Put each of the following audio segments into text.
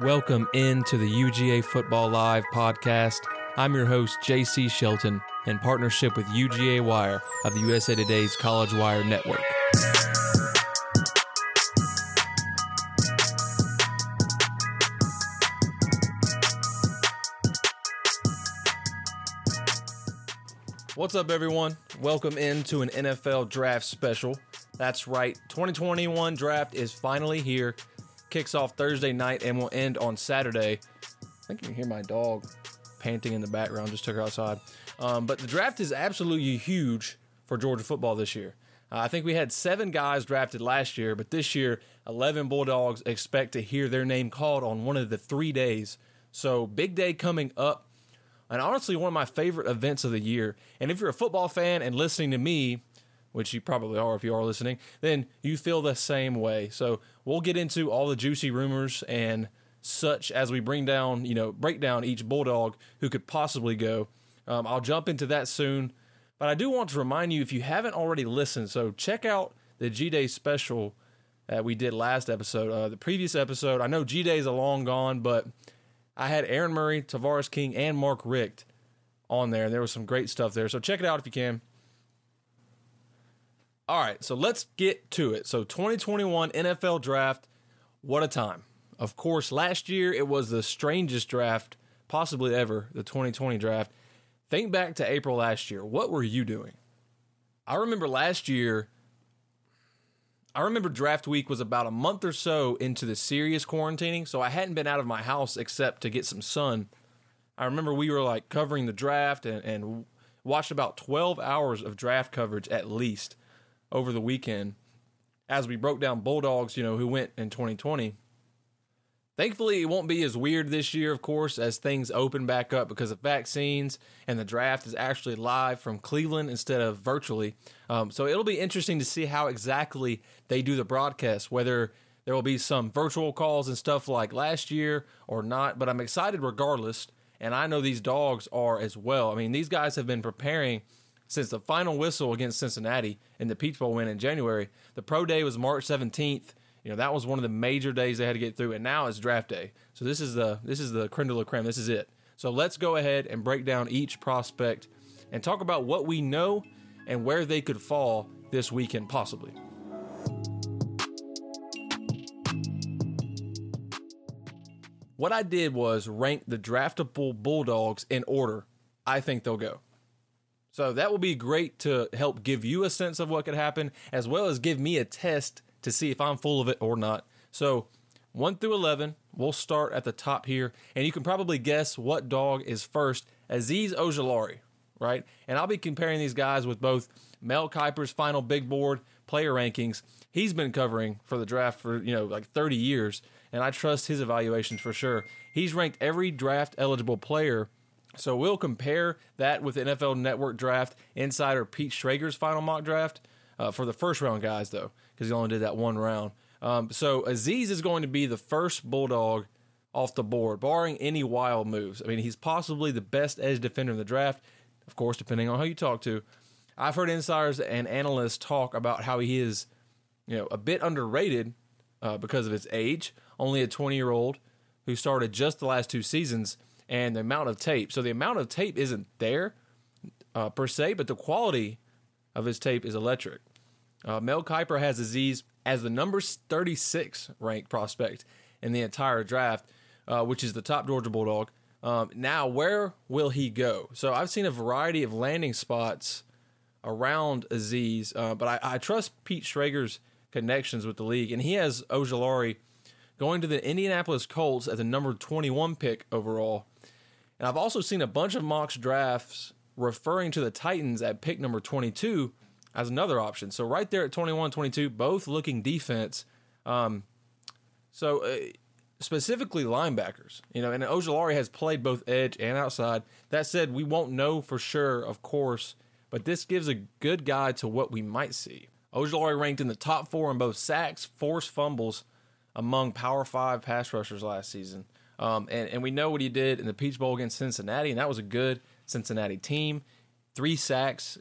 Welcome into the UGA Football Live podcast. I'm your host, JC Shelton, in partnership with UGA Wire of the USA Today's College Wire Network. What's up, everyone? Welcome into an NFL draft special. That's right, 2021 draft is finally here. Kicks off Thursday night and will end on Saturday. I think you can hear my dog panting in the background. Just took her outside. But the draft is absolutely huge for Georgia football this year. I think we had 7 guys drafted last year, but this year, 11 Bulldogs expect to hear their name called on one of the 3 days. So big day coming up, and honestly, one of my favorite events of the year. And if you're a football fan and listening to me, which you probably are if you are listening, then you feel the same way. So we'll get into all the juicy rumors and such as we break down each Bulldog who could possibly go. I'll jump into that soon. But I do want to remind you, if you haven't already listened, so check out the G-Day special that we did last episode. The previous episode, I know G-Days are long gone, but I had Aaron Murray, Tavares King, and Mark Richt on there. And there was some great stuff there. So check it out if you can. All right, so let's get to it. So 2021 NFL draft, what a time. Of course, last year it was the strangest draft possibly ever, the 2020 draft. Think back to April last year. What were you doing? I remember last year, draft week was about a month or so into the serious quarantining, so I hadn't been out of my house except to get some sun. I remember we were like covering the draft and watched about 12 hours of draft coverage at least over the weekend, as we broke down Bulldogs, who went in 2020. Thankfully, it won't be as weird this year, of course, as things open back up because of vaccines, and the draft is actually live from Cleveland instead of virtually. So it'll be interesting to see how exactly they do the broadcast, whether there will be some virtual calls and stuff like last year or not. But I'm excited regardless, and I know these dogs are as well. I mean, these guys have been preparing since the final whistle against Cincinnati in the Peach Bowl win in January. The pro day was March 17th. That was one of the major days they had to get through, and now it's draft day. So this is the creme de la creme. This is it. So let's go ahead and break down each prospect and talk about what we know and where they could fall this weekend possibly. What I did was rank the draftable Bulldogs in order I think they'll go. So that will be great to help give you a sense of what could happen, as well as give me a test to see if I'm full of it or not. So 1 through 11, we'll start at the top here, and you can probably guess what dog is first. Azeez Ojulari, right? And I'll be comparing these guys with both Mel Kiper's final big board player rankings. He's been covering for the draft for, 30 years, and I trust his evaluations for sure. He's ranked every draft-eligible player. So we'll compare that with the NFL Network draft insider Pete Schrager's final mock draft for the first round guys, though, because he only did that one round. So Azeez is going to be the first Bulldog off the board, barring any wild moves. I mean, he's possibly the best edge defender in the draft, of course, depending on who you talk to. I've heard insiders and analysts talk about how he is, a bit underrated because of his age, only a 20-year-old who started just the last 2 seasons, and the amount of tape. So the amount of tape isn't there per se, but the quality of his tape is electric. Mel Kiper has Azeez as the number 36 ranked prospect in the entire draft, which is the top Georgia Bulldog. Now, where will he go? So I've seen a variety of landing spots around Azeez, but I trust Pete Schrager's connections with the league, and he has Ojulari going to the Indianapolis Colts at the number 21 pick overall. And I've also seen a bunch of mock drafts referring to the Titans at pick number 22 as another option. So right there at 21, 22, both looking defense. So specifically linebackers, and Ojulari has played both edge and outside. That said, we won't know for sure, of course, but this gives a good guide to what we might see. Ojulari ranked in the top 4 in both sacks, forced fumbles among Power 5 pass rushers last season. And we know what he did in the Peach Bowl against Cincinnati, and that was a good Cincinnati team. 3 sacks,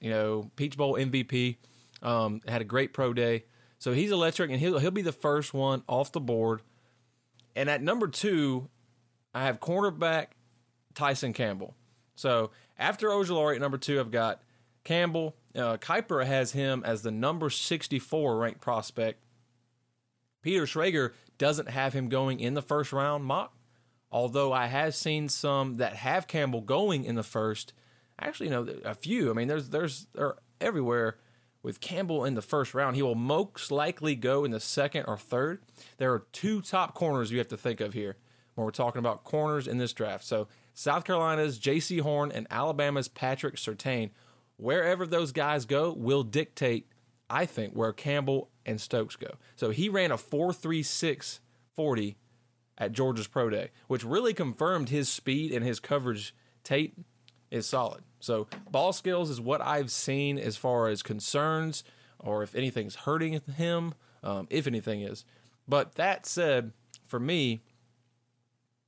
Peach Bowl MVP, had a great pro day. So he's electric, and he'll be the first one off the board. And at number two, I have cornerback Tyson Campbell. So after Ojulari at number two, I've got Campbell. Kiper has him as the number 64 ranked prospect. Peter Schrager doesn't have him going in the first round mock, although I have seen some that have Campbell going in the first. Actually, no, a few. I mean, they're everywhere with Campbell in the first round. He will most likely go in the second or third. There are two top corners you have to think of here when we're talking about corners in this draft. So South Carolina's JC Horn and Alabama's Patrick Surtain. Wherever those guys go will dictate, I think, where Campbell and Stokes go. So he ran a 4.36 40 at Georgia's Pro Day, which really confirmed his speed and his coverage tape is solid. So ball skills is what I've seen as far as concerns or if anything's hurting him, if anything is. But that said, for me,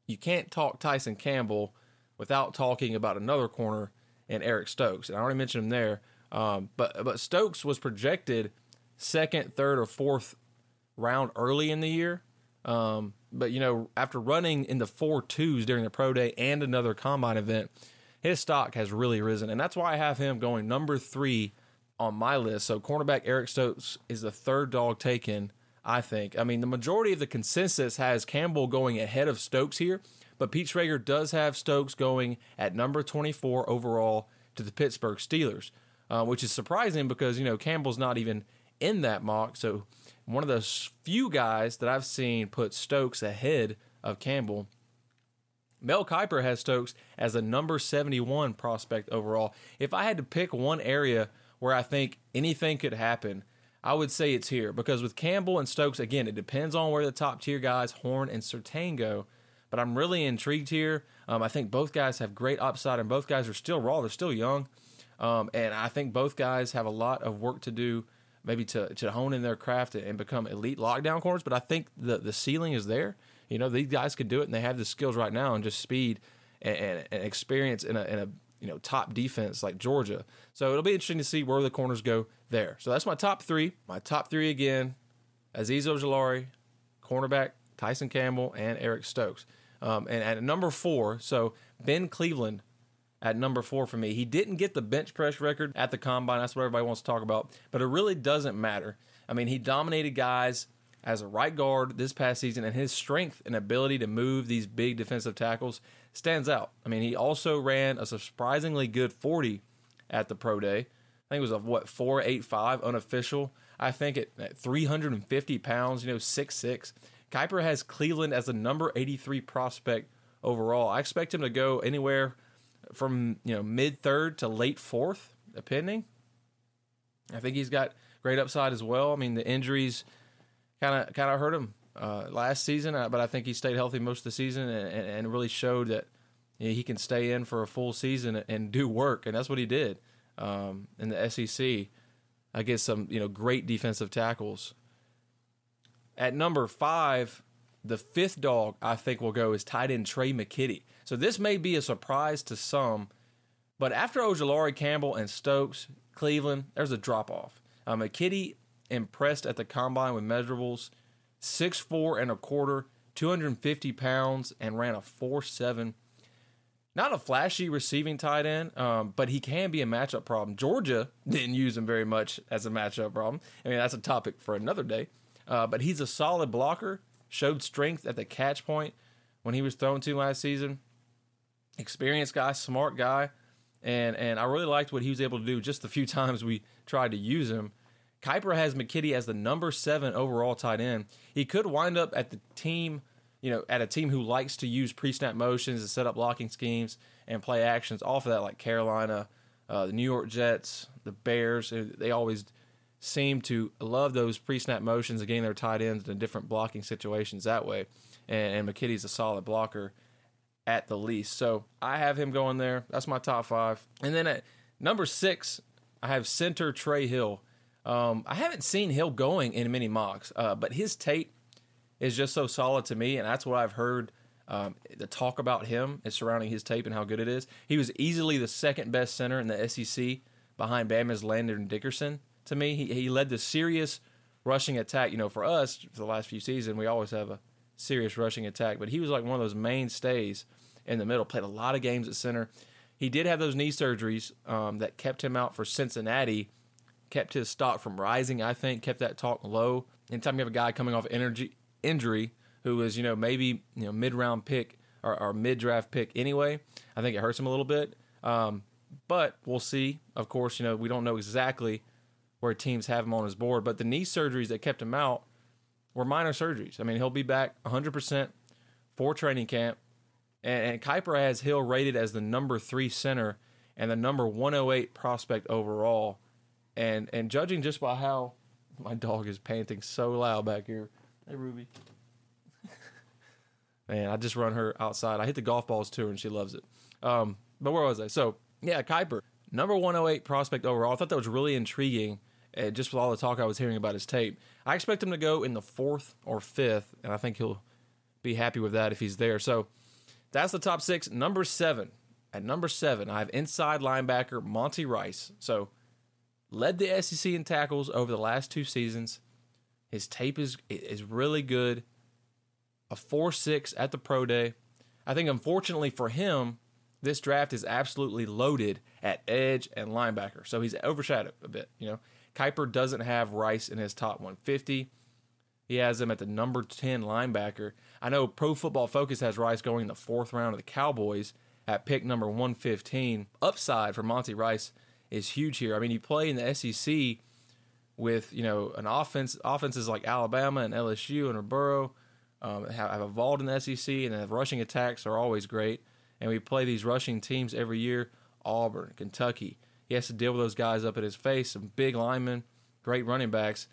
you can't talk Tyson Campbell without talking about another corner and Eric Stokes. And I already mentioned him there. But Stokes was projected second, third, or fourth round early in the year. But, you know, after running in the 4.2s during the pro day and another combine event, his stock has really risen. And that's why I have him going number three on my list. So cornerback Eric Stokes is the third dog taken, I think. I mean, the majority of the consensus has Campbell going ahead of Stokes here, but Pete Schrager does have Stokes going at number 24 overall to the Pittsburgh Steelers, which is surprising because, you know, Campbell's not even in that mock. So one of those few guys that I've seen put Stokes ahead of Campbell. Mel Kiper has Stokes as a number 71 prospect overall. If I had to pick one area where I think anything could happen, I would say it's here, because with Campbell and Stokes, again, it depends on where the top-tier guys, Horn and Surtain, go, but I'm really intrigued here. I think both guys have great upside, and both guys are still raw. They're still young, and I think both guys have a lot of work to do, maybe to hone in their craft and become elite lockdown corners, but I think the ceiling is there. You know, these guys could do it, and they have the skills right now and just speed and experience in a you know, top defense like Georgia. So it'll be interesting to see where the corners go there. So that's my top three. My top three again, Azeez Ojulari, cornerback Tyson Campbell, and Eric Stokes. And at number four, so Ben Cleveland at number four for me. He didn't get the bench press record at the combine. That's what everybody wants to talk about. But it really doesn't matter. I mean, he dominated guys as a right guard this past season, and his strength and ability to move these big defensive tackles stands out. I mean, he also ran a surprisingly good 40 at the pro day. I think it was a, 4.85 unofficial. I think at 350 pounds, you know, 6'6". Kiper has Cleveland as the number 83 prospect overall. I expect him to go anywhere from, you know, mid-third to late-4th, depending. I think he's got great upside as well. I mean, the injuries kind of hurt him last season, but I think he stayed healthy most of the season and really showed that, you know, he can stay in for a full season and do work, and that's what he did in the SEC against some, you know, great defensive tackles. At number five, the fifth dog I think will go is tight end Trey McKitty. So this may be a surprise to some, but after Ojulari, Campbell, and Stokes, Cleveland, there's a drop-off. McKitty impressed at the combine with measurables, 6'4", 250 pounds, and ran a 4.7. Not a flashy receiving tight end, but he can be a matchup problem. Georgia didn't use him very much as a matchup problem. I mean, that's a topic for another day. But he's a solid blocker, showed strength at the catch point when he was thrown to last season. Experienced guy, smart guy, and I really liked what he was able to do just the few times we tried to use him. Kiper has McKitty as the number 7 overall tight end. He could wind up at the team, you know, at a team who likes to use pre-snap motions and set up blocking schemes and play actions off of that, like Carolina, the New York Jets, the Bears. They always seem to love those pre-snap motions and getting their tight ends in different blocking situations that way. And McKitty's a solid blocker at the least. So I have him going there. That's my top five. And then at number 6, I have center Trey Hill. I haven't seen Hill going in many mocks, but his tape is just so solid to me, and that's what I've heard the talk about him and surrounding his tape and how good it is. He was easily the second-best center in the SEC behind Bama's Landon Dickerson. To me, he led the serious rushing attack. You know, for us, for the last few seasons, we always have a serious rushing attack, but he was like one of those mainstays in the middle, played a lot of games at center. He did have those knee surgeries that kept him out for Cincinnati, kept his stock from rising, I think, kept that talk low. Anytime you have a guy coming off injury who is, maybe mid-round pick or mid-draft pick anyway, I think it hurts him a little bit. But we'll see. Of course, we don't know exactly where teams have him on his board, but the knee surgeries that kept him out were minor surgeries. I mean, he'll be back 100% for training camp. And Kiper has Hill rated as the number 3 center and the number 108 prospect overall. And judging just by how my dog is panting so loud back here. Hey, Ruby. Man, I just run her outside. I hit the golf balls to her, and she loves it. But where was I? So, yeah, Kiper, number 108 prospect overall. I thought that was really intriguing, just with all the talk I was hearing about his tape. I expect him to go in the 4th or 5th, and I think he'll be happy with that if he's there. So, that's the top 6. At number seven, I have inside linebacker Monty Rice. So, led the SEC in tackles over the last 2 seasons. His tape is really good. A 4.6 at the pro day. I think, unfortunately for him, this draft is absolutely loaded at edge and linebacker. So, he's overshadowed a bit, Kiper doesn't have Rice in his top 150. He has him at the number 10 linebacker. I know Pro Football Focus has Rice going in the 4th round of the Cowboys at pick number 115. Upside for Monty Rice is huge here. I mean, you play in the SEC with, an offense. Offenses like Alabama and LSU and Burrow have evolved in the SEC, and the rushing attacks are always great. And we play these rushing teams every year, Auburn, Kentucky. He has to deal with those guys up at his face, some big linemen, great running backs.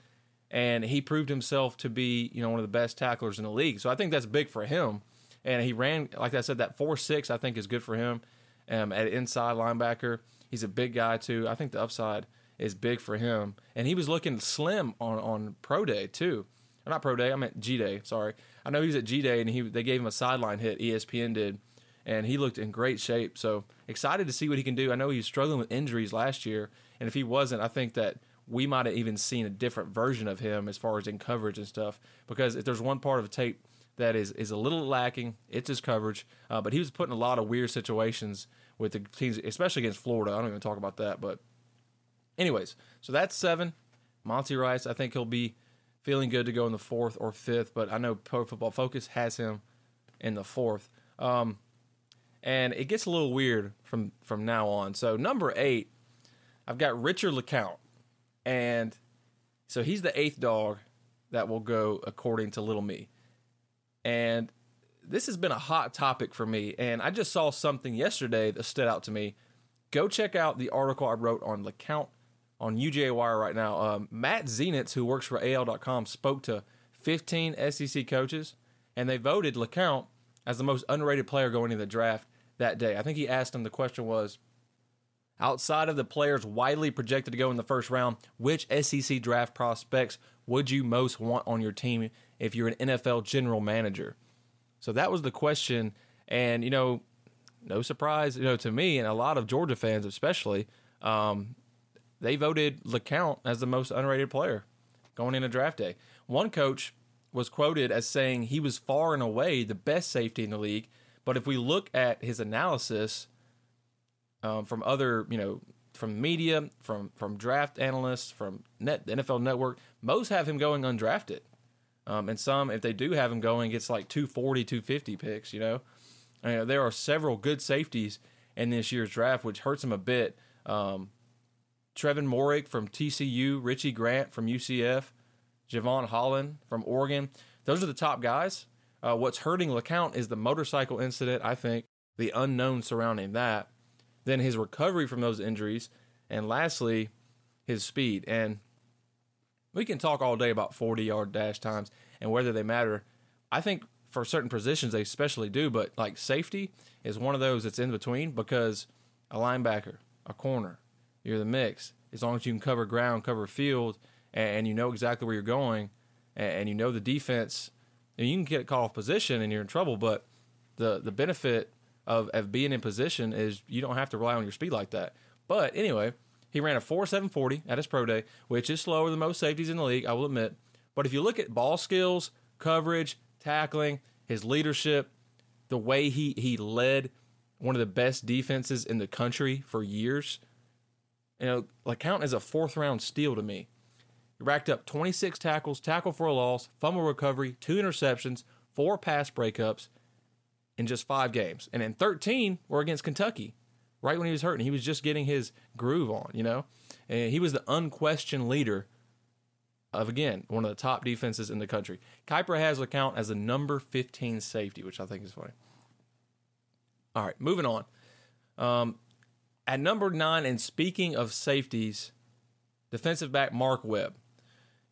And he proved himself to be, one of the best tacklers in the league. So I think that's big for him. And he ran, like I said, that 4.6 I think is good for him at inside linebacker. He's a big guy, too. I think the upside is big for him. And he was looking slim on pro day, too. Or not pro day, I meant G-Day, sorry. I know he was at G-Day, and they gave him a sideline hit, ESPN did. And he looked in great shape. So excited to see what he can do. I know he was struggling with injuries last year. And if he wasn't, I think that we might have even seen a different version of him as far as in coverage and stuff, because if there's one part of the tape that is a little lacking, it's his coverage. But he was put in a lot of weird situations with the teams, especially against Florida. I don't even talk about that. But anyways, so that's 7. Monty Rice, I think he'll be feeling good to go in the 4th or 5th, but I know Pro Football Focus has him in the 4th. And it gets a little weird from now on. So number 8, I've got Richard LeCounte. And so he's the 8th dog that will go according to Little Me. And this has been a hot topic for me. And I just saw something yesterday that stood out to me. Go check out the article I wrote on LeCounte on UJ Wire right now. Matt Zenitz, who works for AL.com, spoke to 15 SEC coaches. And they voted LeCounte as the most underrated player going into the draft that day. I think he asked him, the question was, outside of the players widely projected to go in the 1st round, which SEC draft prospects would you most want on your team if you're an NFL general manager? So that was the question. And, no surprise, to me and a lot of Georgia fans especially, they voted LeCounte as the most underrated player going into draft day. One coach was quoted as saying he was far and away the best safety in the league. But if we look at his analysis from other, from media, from draft analysts, from the NFL Network, most have him going undrafted. And some, if they do have him going, it's like 240, 250 picks, There are several good safeties in this year's draft, which hurts him a bit. Trevon Moehrig from TCU, Richie Grant from UCF, Javon Holland from Oregon. Those are the top guys. What's hurting LeCounte is the motorcycle incident, I think, the unknown surrounding that, then his recovery from those injuries, and lastly, his speed. And we can talk all day about 40-yard dash times and whether they matter. I think for certain positions they especially do, but like safety is one of those that's in between, because a linebacker, a corner, you're the mix. As long as you can cover ground, cover field, and you know exactly where you're going, and you know the defense, and you can get caught off position and you're in trouble. But the benefit of being in position is you don't have to rely on your speed like that. But anyway, he ran a 4.740 at his pro day, which is slower than most safeties in the league, I will admit. But if you look at ball skills, coverage, tackling, his leadership, the way he led one of the best defenses in the country for years. You know, LeCounte is a fourth-round steal to me. He racked up 26 tackles, tackle for a loss, fumble recovery, 2 interceptions, 4 pass breakups in just 5 games. And in 13 were against Kentucky, right when he was hurting. He was just getting his groove on, you know. And he was the unquestioned leader of, again, one of the top defenses in the country. Kiper has LeCounte as a number 15 safety, which I think is funny. All right, moving on. At number 9, and speaking of safeties, defensive back Mark Webb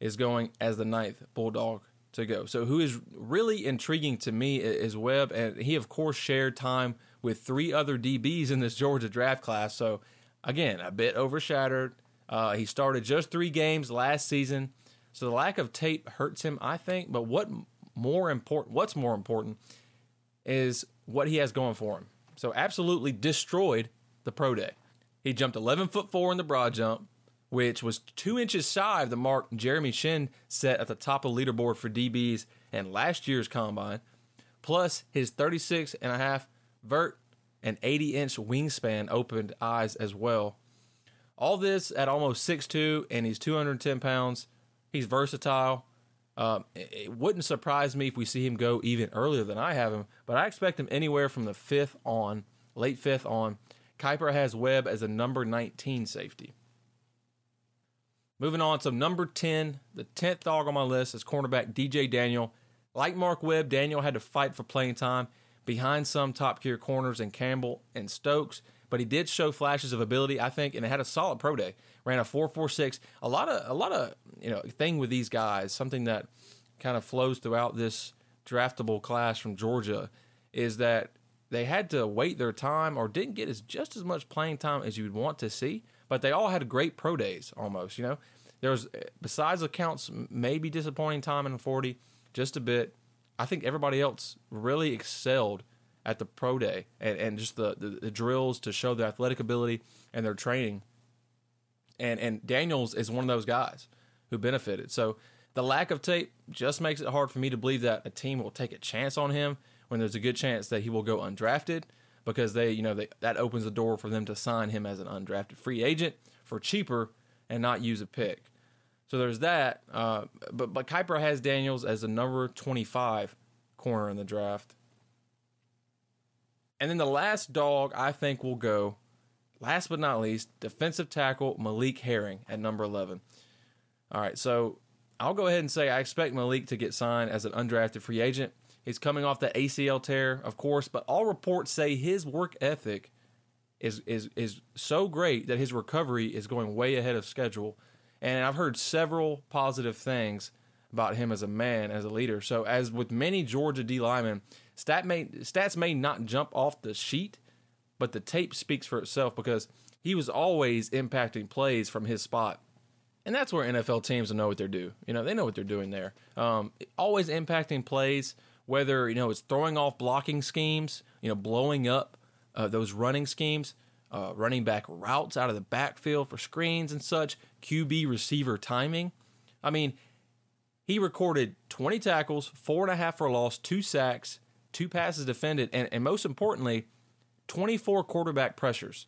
is going as the 9th Bulldog to go. So who is really intriguing to me is Webb, and he, of course, shared time with 3 other DBs in this Georgia draft class. So, again, a bit overshadowed. He started just 3 games last season, so the lack of tape hurts him, I think. But what's more important is what he has going for him. So absolutely destroyed the pro day. He jumped 11'4" in the broad jump, which was 2 inches shy of the mark Jeremy Chinn set at the top of the leaderboard for DBs in last year's combine, plus his 36.5 vert and 80-inch wingspan opened eyes as well. All this at almost 6'2", and he's 210 pounds. He's versatile. It wouldn't surprise me if we see him go even earlier than I have him, but I expect him anywhere from the 5th on, late 5th on. Kiper has Webb as a number 19 safety. Moving on, so number 10, the 10th dog on my list is cornerback DJ Daniel. Like Mark Webb, Daniel had to fight for playing time behind some top-tier corners in Campbell and Stokes, but he did show flashes of ability, I think, and had a solid pro day. Ran a 4.46. A lot of thing with these guys, something that kind of flows throughout this draftable class from Georgia, is that they had to wait their time or didn't get just as much playing time as you would want to see, but they all had great pro days almost, you know. There was, besides LeCounte's maybe disappointing time in the 40, just a bit, I think everybody else really excelled at the pro day and just the drills to show their athletic ability and their training. And Daniels is one of those guys who benefited. So the lack of tape just makes it hard for me to believe that a team will take a chance on him when there's a good chance that he will go undrafted, because that opens the door for them to sign him as an undrafted free agent for cheaper and not use a pick. So there's that, but Kiper has Daniels as the number 25 corner in the draft. And then the last dog I think will go, last but not least, defensive tackle Malik Herring at number 11. All right, so I'll go ahead and say I expect Malik to get signed as an undrafted free agent. He's coming off the ACL tear, of course, but all reports say his work ethic is so great that his recovery is going way ahead of schedule. And I've heard several positive things about him as a man, as a leader. So as with many Georgia D linemen, stats may not jump off the sheet, but the tape speaks for itself because he was always impacting plays from his spot. And that's where NFL teams know what they're doing. You know, they know what they're doing there. Always impacting plays, whether, it's throwing off blocking schemes, blowing up those running schemes, running back routes out of the backfield for screens and such, QB receiver timing. I mean, he recorded 20 tackles, 4.5 for a loss, 2 sacks, 2 passes defended, and most importantly, 24 quarterback pressures,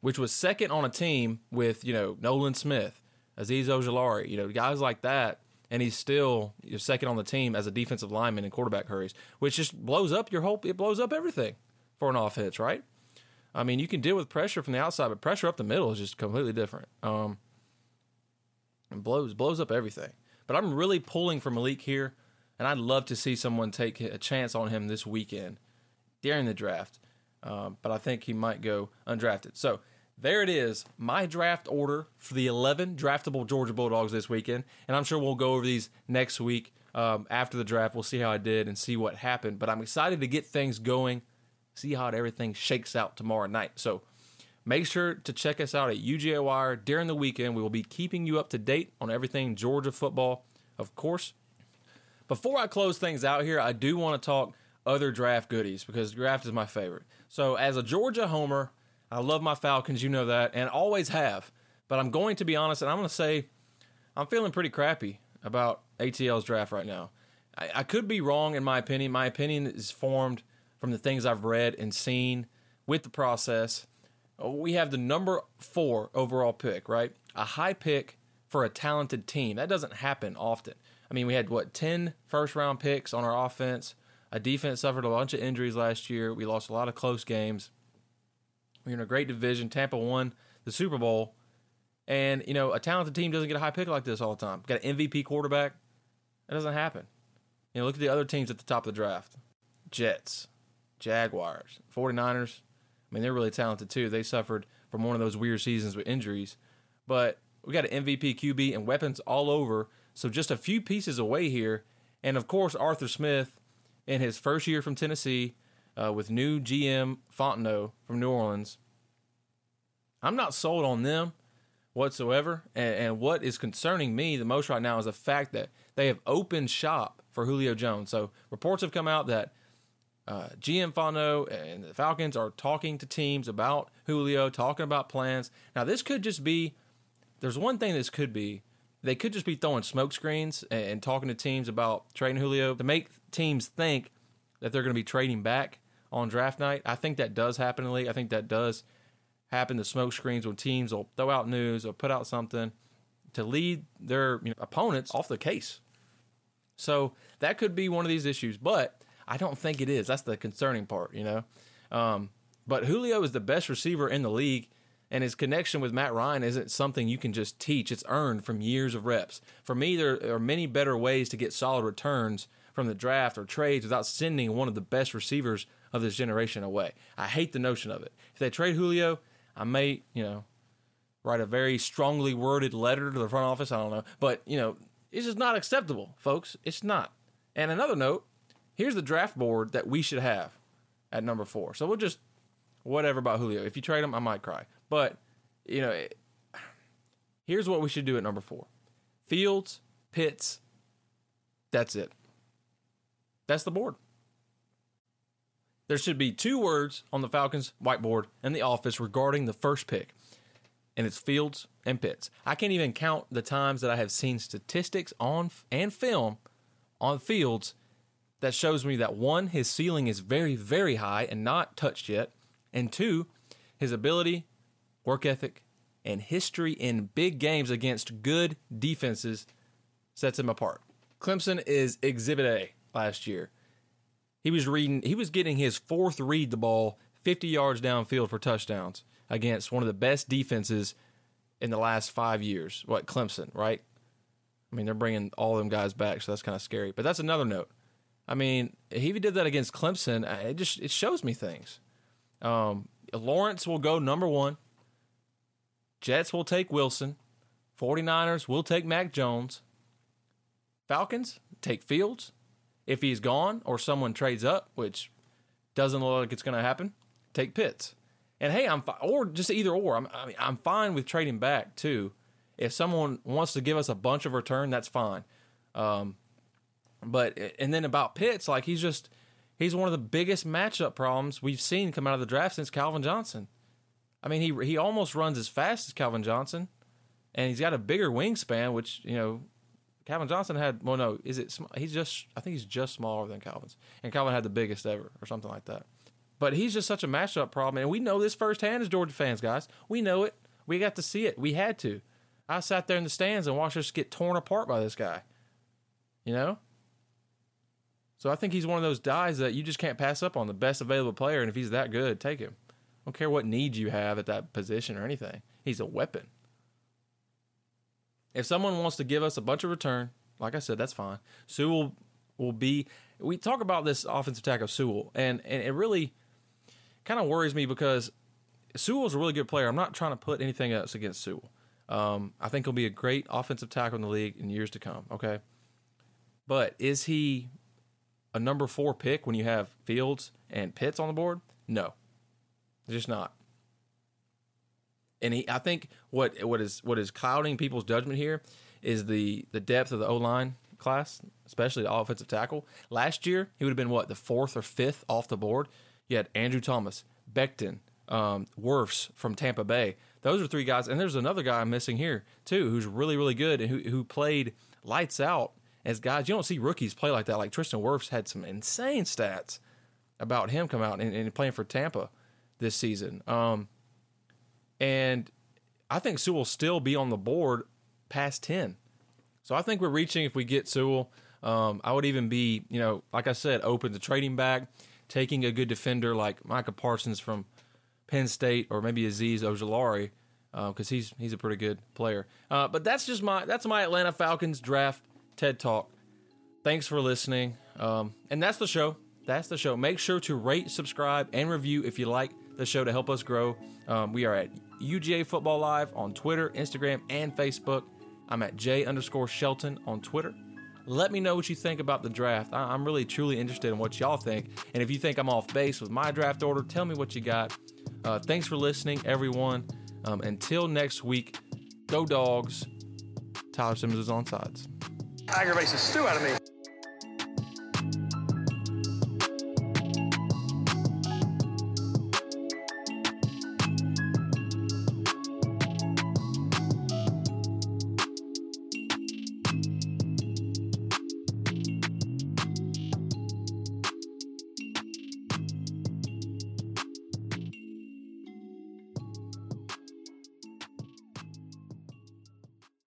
which was second on a team with, Nolan Smith, Azeez Ojulari, guys like that, and he's still second on the team as a defensive lineman in quarterback hurries, which just blows up it blows up everything for an offense, right? I mean, you can deal with pressure from the outside, but pressure up the middle is just completely different. And blows up everything. But I'm really pulling for Malik here, and I'd love to see someone take a chance on him this weekend during the draft. But I think he might go undrafted. So there it is, my draft order for the 11 draftable Georgia Bulldogs this weekend. And I'm sure we'll go over these next week after the draft. We'll see how I did and see what happened. But I'm excited to get things going. See how everything shakes out tomorrow night. So make sure to check us out at UGA Wire during the weekend. We will be keeping you up to date on everything Georgia football, of course. Before I close things out here, I do want to talk other draft goodies because draft is my favorite. So as a Georgia homer, I love my Falcons, you know that, and always have. But I'm going to be honest, and I'm going to say I'm feeling pretty crappy about ATL's draft right now. I could be wrong in my opinion. My opinion is formed from the things I've read and seen with the process. We have the number 4 overall pick, right? A high pick for a talented team. That doesn't happen often. I mean, we had, 10 first-round picks on our offense. Our defense suffered a bunch of injuries last year. We lost a lot of close games. We were in a great division. Tampa won the Super Bowl. And, a talented team doesn't get a high pick like this all the time. Got an MVP quarterback. That doesn't happen. Look at the other teams at the top of the draft. Jets, Jaguars, 49ers. I mean, they're really talented, too. They suffered from one of those weird seasons with injuries. But we got an MVP, QB, and weapons all over. So just a few pieces away here. And, of course, Arthur Smith in his first year from Tennessee with new GM Fontenot from New Orleans. I'm not sold on them whatsoever. And what is concerning me the most right now is the fact that they have opened shop for Julio Jones. So reports have come out that GM Fontenot and the Falcons are talking to teams about Julio, talking about plans. Now, this could just be, there's one thing this could be, they could just be throwing smoke screens and talking to teams about trading Julio to make teams think that they're going to be trading back on draft night. I think that does happen in the league. I think that does happen, the smoke screens, when teams will throw out news or put out something to lead their opponents off the case. So that could be one of these issues, but I don't think it is. That's the concerning part, But Julio is the best receiver in the league, and his connection with Matt Ryan isn't something you can just teach. It's earned from years of reps. For me, there are many better ways to get solid returns from the draft or trades without sending one of the best receivers of this generation away. I hate the notion of it. If they trade Julio, I may, write a very strongly worded letter to the front office. I don't know. But, it's just not acceptable, folks. It's not. And another note, here's the draft board that we should have at number 4. So we'll just, whatever about Julio. If you trade him, I might cry. But, here's what we should do at number 4. Fields, Pitts, that's it. That's the board. There should be 2 words on the Falcons whiteboard in the office regarding the first pick, and it's Fields and Pitts. I can't even count the times that I have seen statistics on and film on Fields that shows me that, 1, his ceiling is very, very high and not touched yet, and 2, his ability, work ethic, and history in big games against good defenses sets him apart. Clemson is Exhibit A last year. He was getting his 4th read the ball 50 yards downfield for touchdowns against one of the best defenses in the last 5 years. Clemson, right? I mean, they're bringing all them guys back, so that's kind of scary. But that's another note. I mean, he did that against Clemson. It shows me things. Lawrence will go number 1. Jets will take Wilson. 49ers will take Mac Jones. Falcons take Fields if he's gone or someone trades up, which doesn't look like it's going to happen. Take Pitts. And hey, I'm fine, or just either or. I'm fine with trading back too. If someone wants to give us a bunch of return, that's fine. But then about Pitts, he's one of the biggest matchup problems we've seen come out of the draft since Calvin Johnson. I mean, he almost runs as fast as Calvin Johnson, and he's got a bigger wingspan, which Calvin Johnson had. Well, no, is it? I think he's just smaller than Calvin's, and Calvin had the biggest ever, or something like that. But he's just such a matchup problem, and we know this firsthand as Georgia fans, guys. We know it. We got to see it. We had to. I sat there in the stands and watched us get torn apart by this guy. So I think he's one of those guys that you just can't pass up on, the best available player, and if he's that good, take him. I don't care what needs you have at that position or anything. He's a weapon. If someone wants to give us a bunch of return, like I said, that's fine. Sewell will be... We talk about this offensive tackle, Sewell, and it really kind of worries me because Sewell's a really good player. I'm not trying to put anything else against Sewell. I think he'll be a great offensive tackle in the league in years to come, okay? But is he a number 4 pick when you have Fields and Pitts on the board? No, just not. And I think what is clouding people's judgment here is the depth of the O-line class, especially the offensive tackle. Last year, he would have been, the 4th or 5th off the board? You had Andrew Thomas, Becton, Wirfs from Tampa Bay. Those are 3 guys. And there's another guy I'm missing here, too, who's really, really good and who played lights out as guys. You don't see rookies play like that. Like Tristan Wirfs had some insane stats about him coming out and playing for Tampa this season. And I think Sewell will still be on the board past 10. So I think we're reaching, if we get Sewell, I would even be, you know, like I said, open to trading back, taking a good defender like Micah Parsons from Penn State, or maybe Azeez Ojulari, because he's a pretty good player. But that's just my Atlanta Falcons draft TED Talk. Thanks for listening. And that's the show. That's the show. Make sure to rate, subscribe, and review if you like the show to help us grow. We are at UGA Football Live on Twitter, Instagram, and Facebook. I'm at J_Shelton on Twitter. Let me know what you think about the draft. I'm really, truly interested in what y'all think. And if you think I'm off base with my draft order, tell me what you got. Thanks for listening, everyone. Until next week, go Dogs. Tyler Simmons is on sides. Aggravates the stew out of me.